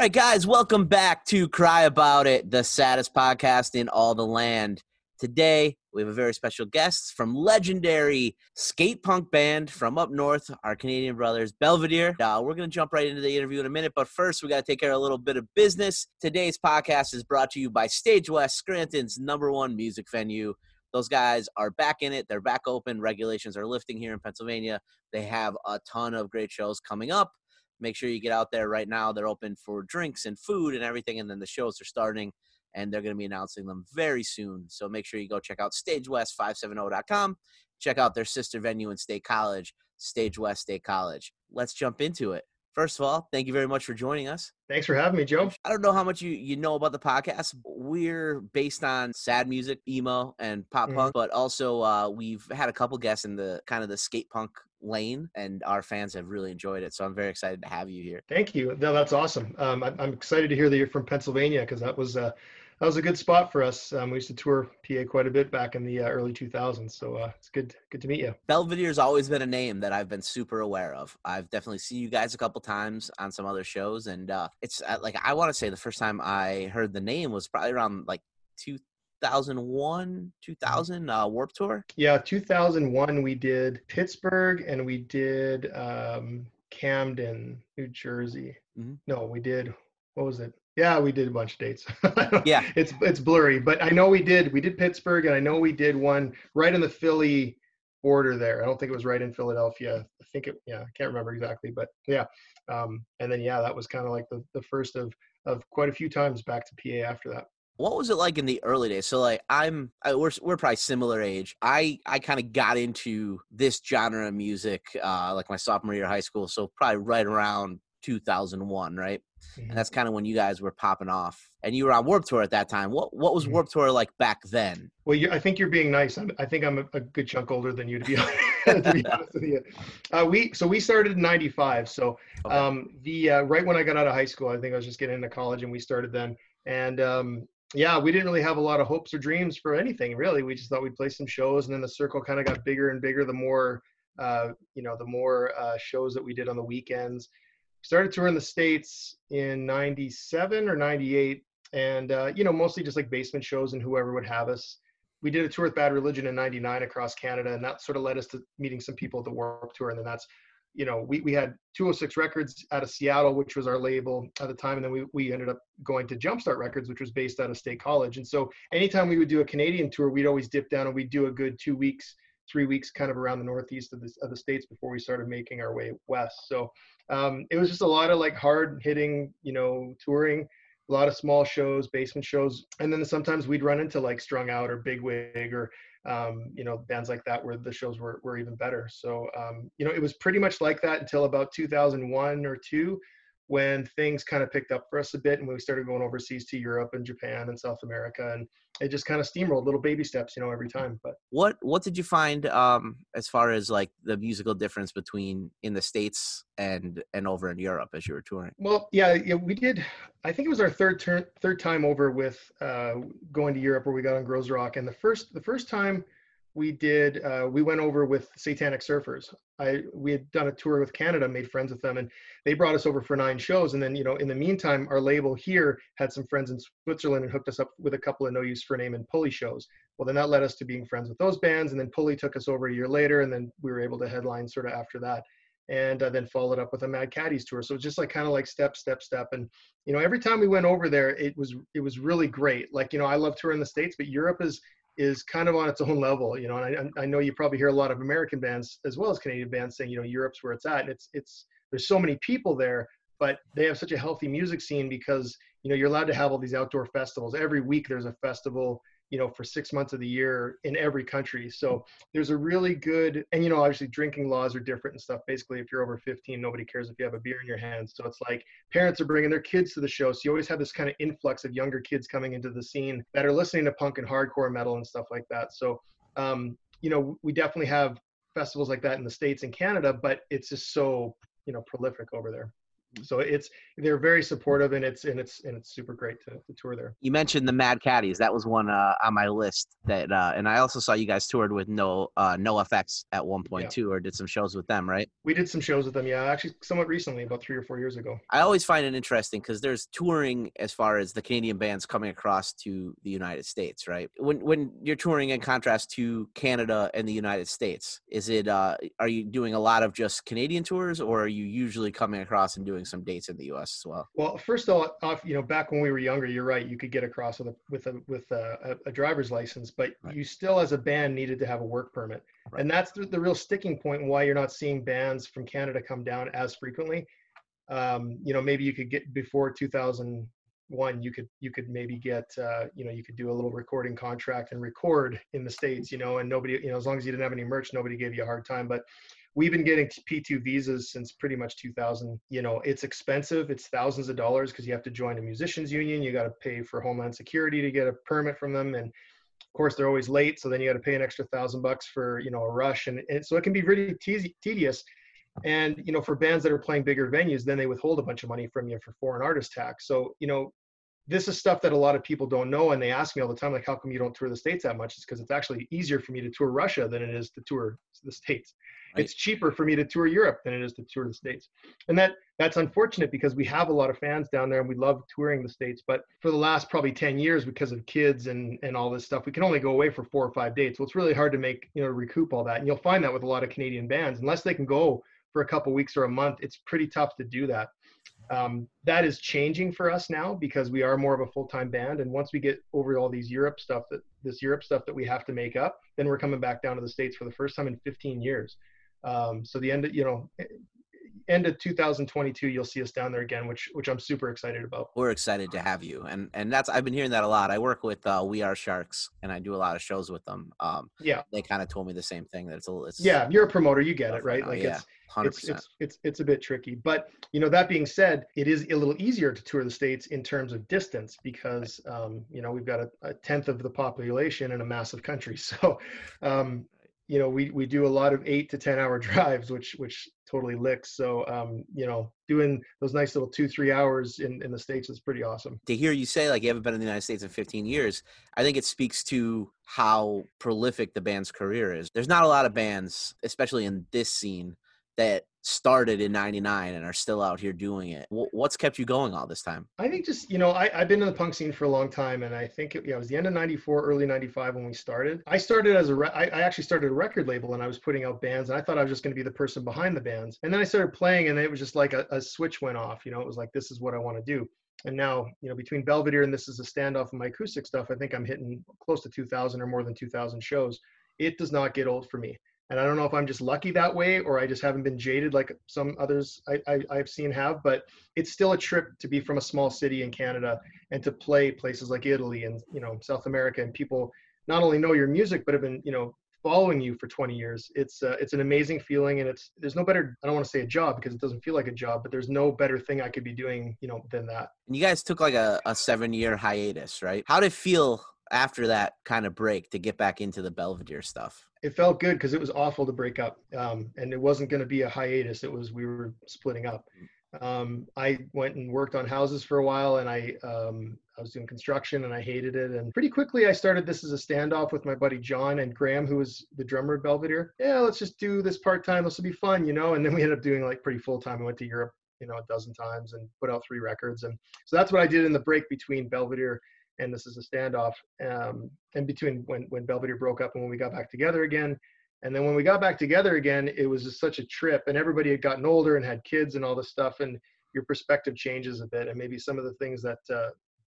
All right, guys, welcome back to Cry About It, the saddest podcast in all the land. Today, we have a very special guest from legendary skate punk band from up north, our Canadian brothers, Belvedere. We're going to jump right into the interview in a minute, but first, we got to take care of a little bit of business. Today's podcast is brought to you by Stage West, Scranton's #1 music venue. Those guys are back in it. They're back open. Regulations are lifting here in Pennsylvania. They have a ton of great shows coming up. Make sure you get out there right now. They're open for drinks and food and everything, and then the shows are starting, and they're going to be announcing them very soon. So make sure you go check out StageWest570.com. Check out their sister venue in State College, Stage West State College. Let's jump into it. First of all, thank you very much for joining us. Thanks for having me, Joe. I don't know how much you know about the podcast. We're based on sad music, emo, and pop punk, but also we've had a couple guests in the kind of the skate punk lane, and our fans have really enjoyed it. So I'm very excited to have you here. Thank you. No, that's awesome. I'm excited to hear that you're from Pennsylvania, because that was a good spot for us. We used to tour PA quite a bit back in the early 2000s. So it's good to meet you. Belvedere's always been a name that I've been super aware of. I've definitely seen you guys a couple times on some other shows. And it's like, I want to say the first time I heard the name was probably around like 2001, 2000 Warped Tour. Yeah, 2001 we did Pittsburgh, and we did Camden, New Jersey. No, we did, what was it? Yeah, we did a bunch of dates. Yeah, it's blurry, but I know we did Pittsburgh, and I know we did one right in the Philly border there. I don't think it was right in Philadelphia. I think it, yeah, I can't remember exactly, but yeah. And then, yeah, that was kind of like the first of quite a few times back to PA after that. What was it like in the early days? So like we're probably similar age. I kind of got into this genre of music like my sophomore year of high school. So probably right around 2001, right? And that's kind of when you guys were popping off, and you were on Warped Tour at that time. What was Warped Tour like back then? Well, I think you're being nice. I think I'm a good chunk older than you, to be honest, with you. We started in 95. So right when I got out of high school, I think I was just getting into college, and we started then. And yeah, we didn't really have a lot of hopes or dreams for anything, really. We just thought we'd play some shows, and then the circle kind of got bigger and bigger. The more shows that we did on the weekends. Started touring the States in 97 or 98, and mostly just like basement shows and whoever would have us. We did a tour with Bad Religion in 99 across Canada, and that sort of led us to meeting some people at the Warped Tour. And then that's, we had 206 Records out of Seattle, which was our label at the time, and then we ended up going to Jumpstart Records, which was based out of State College. And so anytime we would do a Canadian tour, we'd always dip down, and we'd do a good 2 weeks, 3 weeks kind of around the northeast of the States before we started making our way west. So it was just a lot of like hard hitting, touring, a lot of small shows, basement shows. And then sometimes we'd run into like Strung Out or Big Wig or, bands like that where the shows were even better. So, it was pretty much like that until about 2001 or two, when things kind of picked up for us a bit, and we started going overseas to Europe and Japan and South America, and it just kind of steamrolled, little baby steps, every time. But what did you find as far as like the musical difference between in the States and over in Europe as you were touring? Well, yeah, we did. I think it was our third time over with going to Europe, where we got on Groezrock, and the first time we did, we went over with Satanic Surfers. We had done a tour with Canada, made friends with them, and they brought us over for 9 shows. And then, in the meantime, our label here had some friends in Switzerland and hooked us up with a couple of No Use for a Name and Pulley shows. Well, then that led us to being friends with those bands. And then Pulley took us over a year later, and then we were able to headline sort of after that. And then followed up with a Mad Caddies tour. So it's just like kind of like step, step, step. And, every time we went over there, it was really great. Like, I love touring the States, but Europe is kind of on its own level, and I know you probably hear a lot of American bands as well as Canadian bands saying, Europe's where it's at. And there's so many people there, but they have such a healthy music scene because, you're allowed to have all these outdoor festivals. Every week there's a festival, for 6 months of the year in every country. So there's a really good, and, obviously drinking laws are different and stuff. Basically, if you're over 15, nobody cares if you have a beer in your hand. So it's like parents are bringing their kids to the show. So you always have this kind of influx of younger kids coming into the scene that are listening to punk and hardcore metal and stuff like that. So, we definitely have festivals like that in the States and Canada, but it's just so, prolific over there. So they're very supportive, and it's super great to tour there. You mentioned the Mad Caddies. That was one on my list. That and I also saw you guys toured with NoFX at one point too, or did some shows with them, right? We did some shows with them, yeah. Actually, somewhat recently, about 3 or 4 years ago. I always find it interesting because there's touring as far as the Canadian bands coming across to the United States, right? When you're touring in contrast to Canada and the United States, is it are you doing a lot of just Canadian tours, or are you usually coming across and doing some dates in the U.S. as well? Well, first off, you know, back when we were younger, you're right, you could get across with a driver's license, but right. You still, as a band, needed to have a work permit, right. And that's the real sticking point why you're not seeing bands from Canada come down as frequently. You know, maybe you could get before 2001, you could maybe get you know, you could do a little recording contract and record in the States, you know, and nobody, you know, as long as you didn't have any merch, nobody gave you a hard time, but. We've been getting P2 visas since pretty much 2000. You know, it's expensive. It's thousands of dollars because you have to join a musicians union. You got to pay for Homeland Security to get a permit from them. And of course, they're always late. So then you got to pay an extra $1,000 for, you know, a rush. And so it can be really tedious. And, you know, for bands that are playing bigger venues, then they withhold a bunch of money from you for foreign artist tax. So, you know, this is stuff that a lot of people don't know. And they ask me all the time, like, how come you don't tour the States that much? It's because it's actually easier for me to tour Russia than it is to tour the States. Right. It's cheaper for me to tour Europe than it is to tour the States. And that's unfortunate because we have a lot of fans down there and we love touring the States. But for the last probably 10 years, because of kids and all this stuff, we can only go away for 4 or 5 dates. So it's really hard to make, you know, recoup all that. And you'll find that with a lot of Canadian bands, unless they can go for a couple weeks or a month, it's pretty tough to do that. That is changing for us now because we are more of a full-time band. And once we get over all these Europe stuff that we have to make up, then we're coming back down to the States for the first time in 15 years. So the end of 2022, you'll see us down there again, which I'm super excited about. We're excited to have you. And that's, I've been hearing that a lot. I work with We Are Sharks and I do a lot of shows with them. Yeah. They kind of told me the same thing that it's yeah. You're a promoter. You get it, right? Like yeah, 100%. It's a bit tricky, but you know, that being said, it is a little easier to tour the States in terms of distance because, you know, we've got a 10th of the population in a massive country. So, you know, we do a lot of 8 to 10 hour drives, which totally licks. So, you know, doing those nice little 2-3 hours in the States is pretty awesome. To hear you say, like, you haven't been in the United States in 15 years, I think it speaks to how prolific the band's career is. There's not a lot of bands, especially in this scene, that started in 99 and are still out here doing it. What's kept you going all this time? I think just, you know, I've been in the punk scene for a long time, and I think it was the end of 94, early 95 when we started. I started as I actually started a record label, and I was putting out bands, and I thought I was just going to be the person behind the bands. And then I started playing, and it was just like a switch went off. You know, it was like, this is what I want to do. And now, you know, between Belvedere and This Is a Standoff and my acoustic stuff, I think I'm hitting close to 2,000 or more than 2,000 shows. It does not get old for me. And I don't know if I'm just lucky that way or I just haven't been jaded like some others I've seen have, but it's still a trip to be from a small city in Canada and to play places like Italy and, you know, South America, and people not only know your music, but have been, you know, following you for 20 years. It's an amazing feeling, and there's no better, I don't want to say a job because it doesn't feel like a job, but there's no better thing I could be doing, you know, than that. And you guys took like a 7-year hiatus, right? How'd it feel after that kind of break to get back into the Belvedere stuff? It felt good because it was awful to break up. And it wasn't going to be a hiatus. We were splitting up. I went and worked on houses for a while, and I was doing construction, and I hated it. And pretty quickly I started This Is a Standoff with my buddy John and Graham, who was the drummer at Belvedere. Yeah, let's just do this part-time. This will be fun, you know? And then we ended up doing like pretty full-time. We went to Europe, you know, 12 times and put out 3 records. And so that's what I did in the break between Belvedere and This Is a Standoff, and between when Belvedere broke up and when we got back together again. And then when we got back together again, it was just such a trip, and everybody had gotten older and had kids and all this stuff, and your perspective changes a bit. And maybe some of the things that,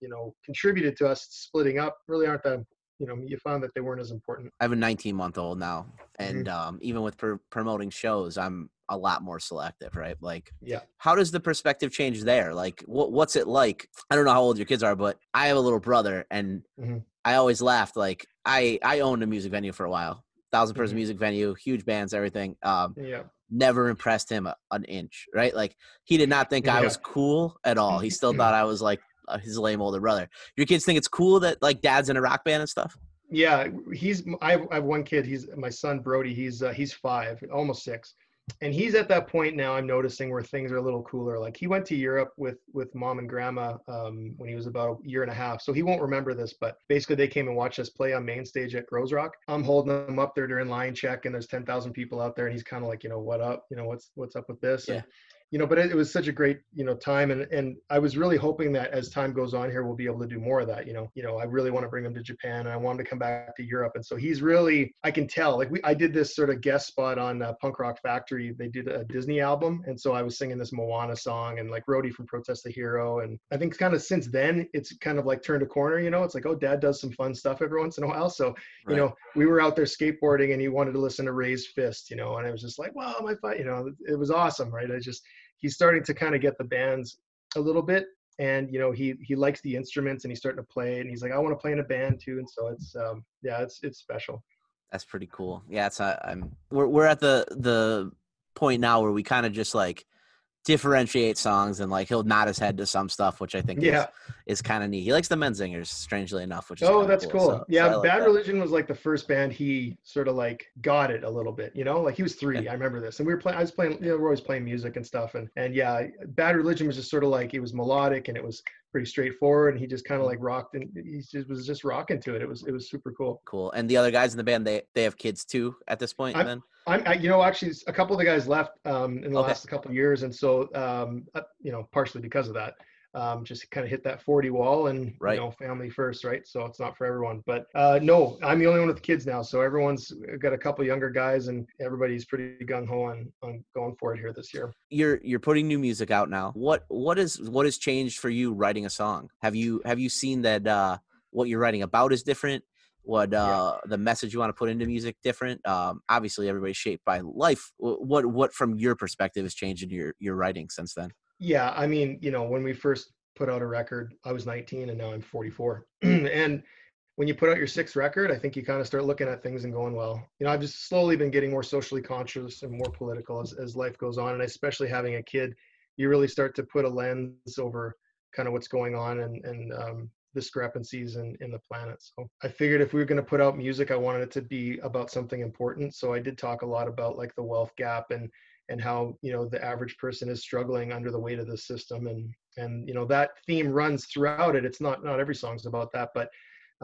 you know, contributed to us splitting up really aren't that, you know, you found that they weren't as important. I have a 19-month-old now, and even with promoting shows, I'm a lot more selective, right? Like, yeah. How does the perspective change there? Like, what's it like? I don't know how old your kids are, but I have a little brother, and I always laughed. Like, I owned a music venue for a while, 1,000-person music venue, huge bands, everything. Never impressed him an inch, right? Like, he did not think I was cool at all. He still thought I was like his lame older brother. Your kids think it's cool that like dad's in a rock band and stuff? Yeah, I have one kid. He's my son Brody. He's 5, almost 6. And he's at that point now, I'm noticing, where things are a little cooler. Like, he went to Europe with mom and grandma when he was about a year and a half. So he won't remember this, but basically they came and watched us play on main stage at Groezrock. I'm holding him up there during line check, and there's 10,000 people out there, and he's kind of like, you know, what up? You know, what's up with this? Yeah. And, you know, but it was such a great, you know, time. And I was really hoping that as time goes on here, we'll be able to do more of that. You know, I really want to bring him to Japan, and I want him to come back to Europe. And so he's really, I can tell, like I did this sort of guest spot on Punk Rock Factory. They did a Disney album. And so I was singing this Moana song, and like Rody from Protest the Hero. And I think kind of since then, it's kind of like turned a corner, you know, it's like, oh, dad does some fun stuff every once in a while. So, right. You know, we were out there skateboarding, and he wanted to listen to Raised Fist, you know, and I was just like, wow, my fight, you know, it was awesome. Right. He's starting to kind of get the bands a little bit, and, you know, he likes the instruments, and he's starting to play it, and he's like, I want to play in a band too. And so it's, yeah, it's special. That's pretty cool. Yeah. We're at the point now where we kind of just like differentiate songs, and like, he'll nod his head to some stuff, which I think is kind of neat. He likes the Menzingers, strangely enough, which is that's cool. So, yeah. So Bad Religion was like the first band he sort of like got it a little bit, you know, like he was three. Yeah. I remember this, and I was playing, you know, we're always playing music and stuff. And yeah, Bad Religion was just sort of like, it was melodic, and it was pretty straightforward, and he just kind of like rocked, and he just was just rocking to it. It was super cool. Cool. And the other guys in the band, they have kids too at this point then? You know, actually a couple of the guys left in the last couple of years. And so, you know, partially because of that, just kind of hit that 40 wall, and, you know, family first. Right. So it's not for everyone, but no, I'm the only one with kids now. So everyone's got a couple younger guys, and everybody's pretty gung ho on going for it here this year. You're putting new music out now. What has changed for you writing a song? Have you seen that what you're writing about is different? The message you want to put into music different? Obviously everybody's shaped by life. What from your perspective has changed in your writing since then? Yeah, I mean, you know, when we first put out a record, I was 19, and now I'm 44. And when you put out your sixth record, I think you kind of start looking at things and going, well, you know, I've just slowly been getting more socially conscious and more political as life goes on. And especially having a kid, you really start to put a lens over kind of what's going on and discrepancies in the planet. So I figured if we were going to put out music, I wanted it to be about something important. So I did talk a lot about like the wealth gap and how, you know, the average person is struggling under the weight of the system. And, you know, that theme runs throughout it. It's not every song's about that, but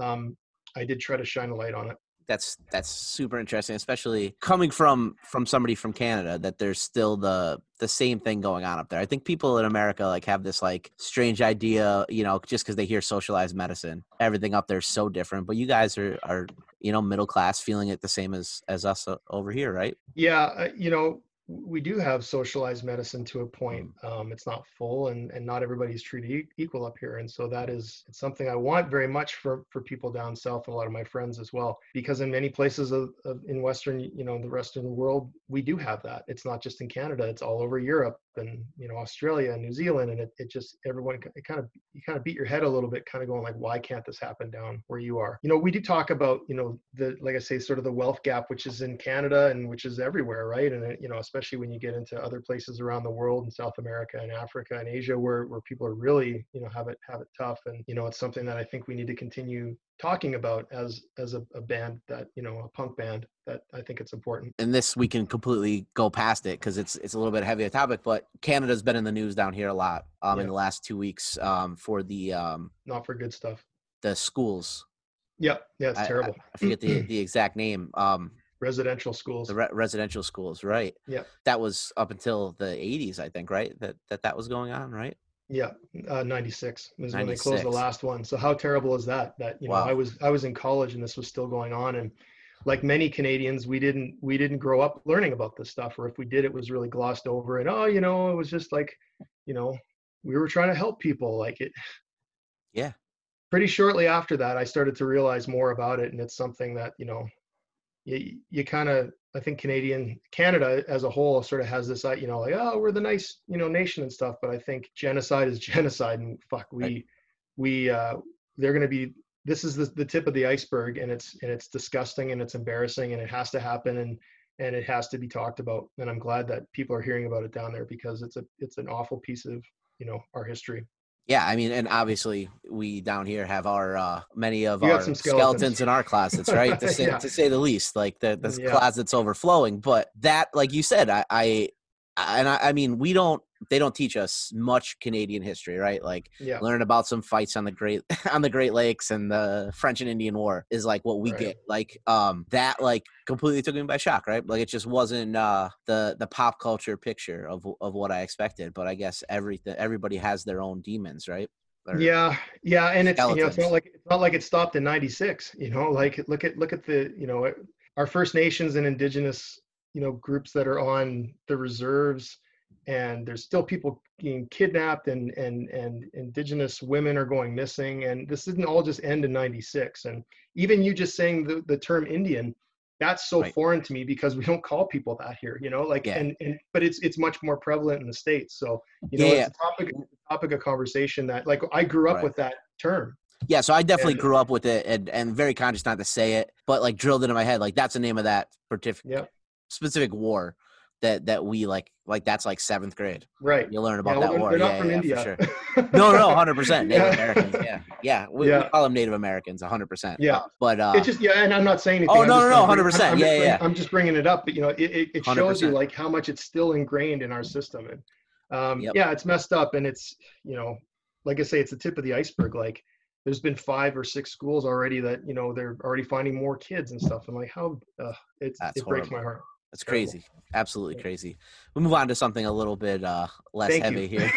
I did try to shine a light on it. That's super interesting, especially coming from somebody from Canada, that there's still the same thing going on up there. I think people in America like have this like strange idea, you know, just because they hear socialized medicine, everything up there is so different. But you guys are you know, middle class, feeling it the same as us over here, right? Yeah, you know, we do have socialized medicine to a point. It's not full, and not everybody's treated equal up here. And so that it's something I want very much for people down south, and a lot of my friends as well, because in many places in Western, you know, the rest of the world, we do have that. It's not just in Canada, it's all over Europe and, you know, Australia and New Zealand. And it just, everyone, you kind of beat your head a little bit, kind of going like, why can't this happen down where you are? You know, we do talk about, you know, like I say, sort of the wealth gap, which is in Canada and which is everywhere. Right. And, you know, especially when you get into other places around the world, in South America and Africa and Asia, where people are really, you know, have it tough. And, you know, it's something that I think we need to continue talking about as a band, that, you know, a punk band, that I think it's important. And this, we can completely go past it, because it's a little bit heavier topic, but Canada's been in the news down here a lot in the last 2 weeks for the not for good stuff, the schools. Yeah, it's terrible. I forget the exact name. Residential schools. The residential schools, right? Yeah, that was up until the 80s, I think, right? That was going on, right? Yeah, 96 was when they closed the last one. So how terrible is that? That, you know, I was in college and this was still going on. And like many Canadians, we didn't grow up learning about this stuff, or if we did, it was really glossed over. And oh, you know, it was just like, you know, we were trying to help people, like it. Yeah. Pretty shortly after that, I started to realize more about it, and it's something that, you know, you kind of, I think Canada as a whole sort of has this, you know, like, oh, we're the nice, you know, nation and stuff. But I think genocide is genocide, and fuck, they're going to be, this is the tip of the iceberg, and it's disgusting, and it's embarrassing, and it has to happen, and it has to be talked about. And I'm glad that people are hearing about it down there, because it's an awful piece of, you know, our history. Yeah, I mean, and obviously we down here have our many of our skeletons in our closets, right? To say, yeah. to say the least, like the yeah. closet's overflowing. But that, like you said, I mean, we don't. They don't teach us much Canadian history, right? Like yeah. learn about some fights on the Great Lakes and the French and Indian War is like what we right. get. Like that like completely took me by shock, right? Like it just wasn't the pop culture picture of what I expected. But I guess everybody has their own demons, right? Or yeah, and it's skeletons. You know, it's not like it stopped in '96. You know, like look at the, you know, our First Nations and Indigenous, you know, groups that are on the reserves. And there's still people being kidnapped, and Indigenous women are going missing. And this didn't all just end in '96. And even you just saying the term Indian, that's so right. foreign to me, because we don't call people that here, you know, like, yeah. and but it's much more prevalent in the States. So, you know, yeah. it's a topic of conversation that, like, I grew up right. with that term. Yeah, so I definitely grew up with it and very conscious not to say it, but like drilled into my head, like that's the name of that yeah. specific war. That we like that's like seventh grade, right? You learn about that war. They're not from India. For sure. No, 100% Native Americans. Yeah. We call them Native Americans, 100%. Yeah, but it's just and I'm not saying anything. Oh no, 100%. Yeah. I'm just bringing it up, but you know, it shows 100%. You like how much it's still ingrained in our system, and yep. yeah, it's messed up, and it's, you know, like I say, it's the tip of the iceberg. Like there's been 5 or 6 schools already that, you know, they're already finding more kids and stuff, and like how it breaks my heart. It's crazy. Absolutely crazy. We'll move on to something a little bit less heavy here.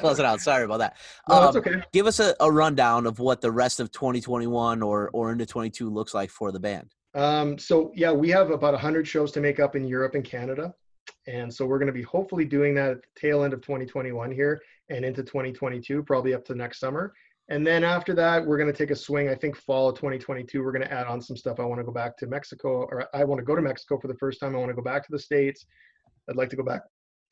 Close it out. Sorry about that. No, that's okay. Give us a rundown of what the rest of 2021 or into 2022 looks like for the band. So, yeah, we have about 100 shows to make up in Europe and Canada. And so we're going to be hopefully doing that at the tail end of 2021 here and into 2022, probably up to next summer. And then after that, we're going to take a swing. I think fall of 2022, we're going to add on some stuff. I want to go back to Mexico, or I want to go to Mexico for the first time. I want to go back to the States. I'd like to go back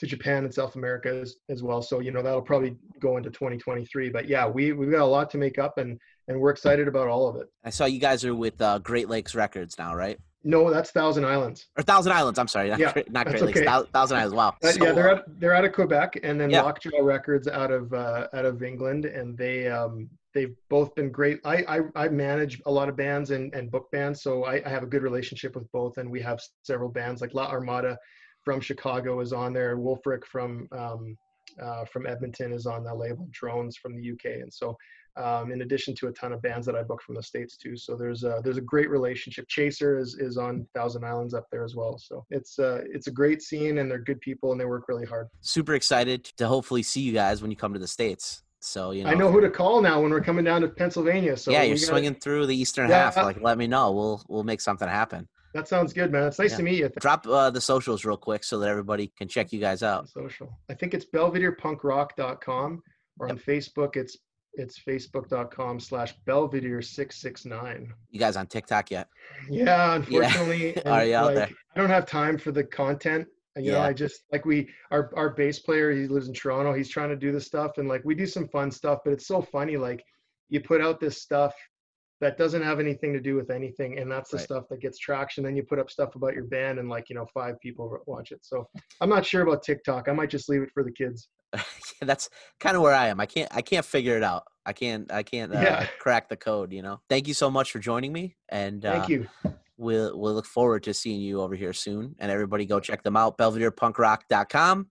to Japan and South America as well. So, you know, that'll probably go into 2023. But yeah, we've got a lot to make up, and we're excited about all of it. I saw you guys are with Great Lakes Records now, right? No, that's Thousand Islands. Or Thousand Islands, I'm sorry. Not Great Lakes. Okay. Thousand Islands, wow. They're out of Quebec, and then Lockjaw Records out of England, and they've both been great. I manage a lot of bands and book bands, so I have a good relationship with both, and we have several bands, like La Armada from Chicago is on there, Wolfric from Edmonton is on that label, Drones from the UK, and so... in addition to a ton of bands that I book from the States too. So there's a great relationship. Chaser is on Thousand Islands up there as well. So it's a great scene, and they're good people, and they work really hard. Super excited to hopefully see you guys when you come to the States. So, you know, I know who to call now when we're coming down to Pennsylvania. So yeah, swinging through the eastern half. Like, let me know. We'll make something happen. That sounds good, man. It's nice to meet you. Drop the socials real quick so that everybody can check you guys out. Social. I think it's BelvederePunkRock.com, or on Facebook it's facebook.com/Belvedere669. You guys on TikTok yet? Yeah, unfortunately. Yeah. Are you out there? I don't have time for the content. You know, I just like our bass player, he lives in Toronto. He's trying to do this stuff, and like we do some fun stuff, but it's so funny. Like you put out this stuff that doesn't have anything to do with anything, and that's the stuff that gets traction. Then you put up stuff about your band, and like, you know, 5 people watch it. So I'm not sure about TikTok. I might just leave it for the kids. Yeah, that's kind of where I am. I can't figure it out. I can't crack the code, you know. Thank you so much for joining me, and thank you. We'll look forward to seeing you over here soon, and everybody go check them out, belvederepunkrock.com.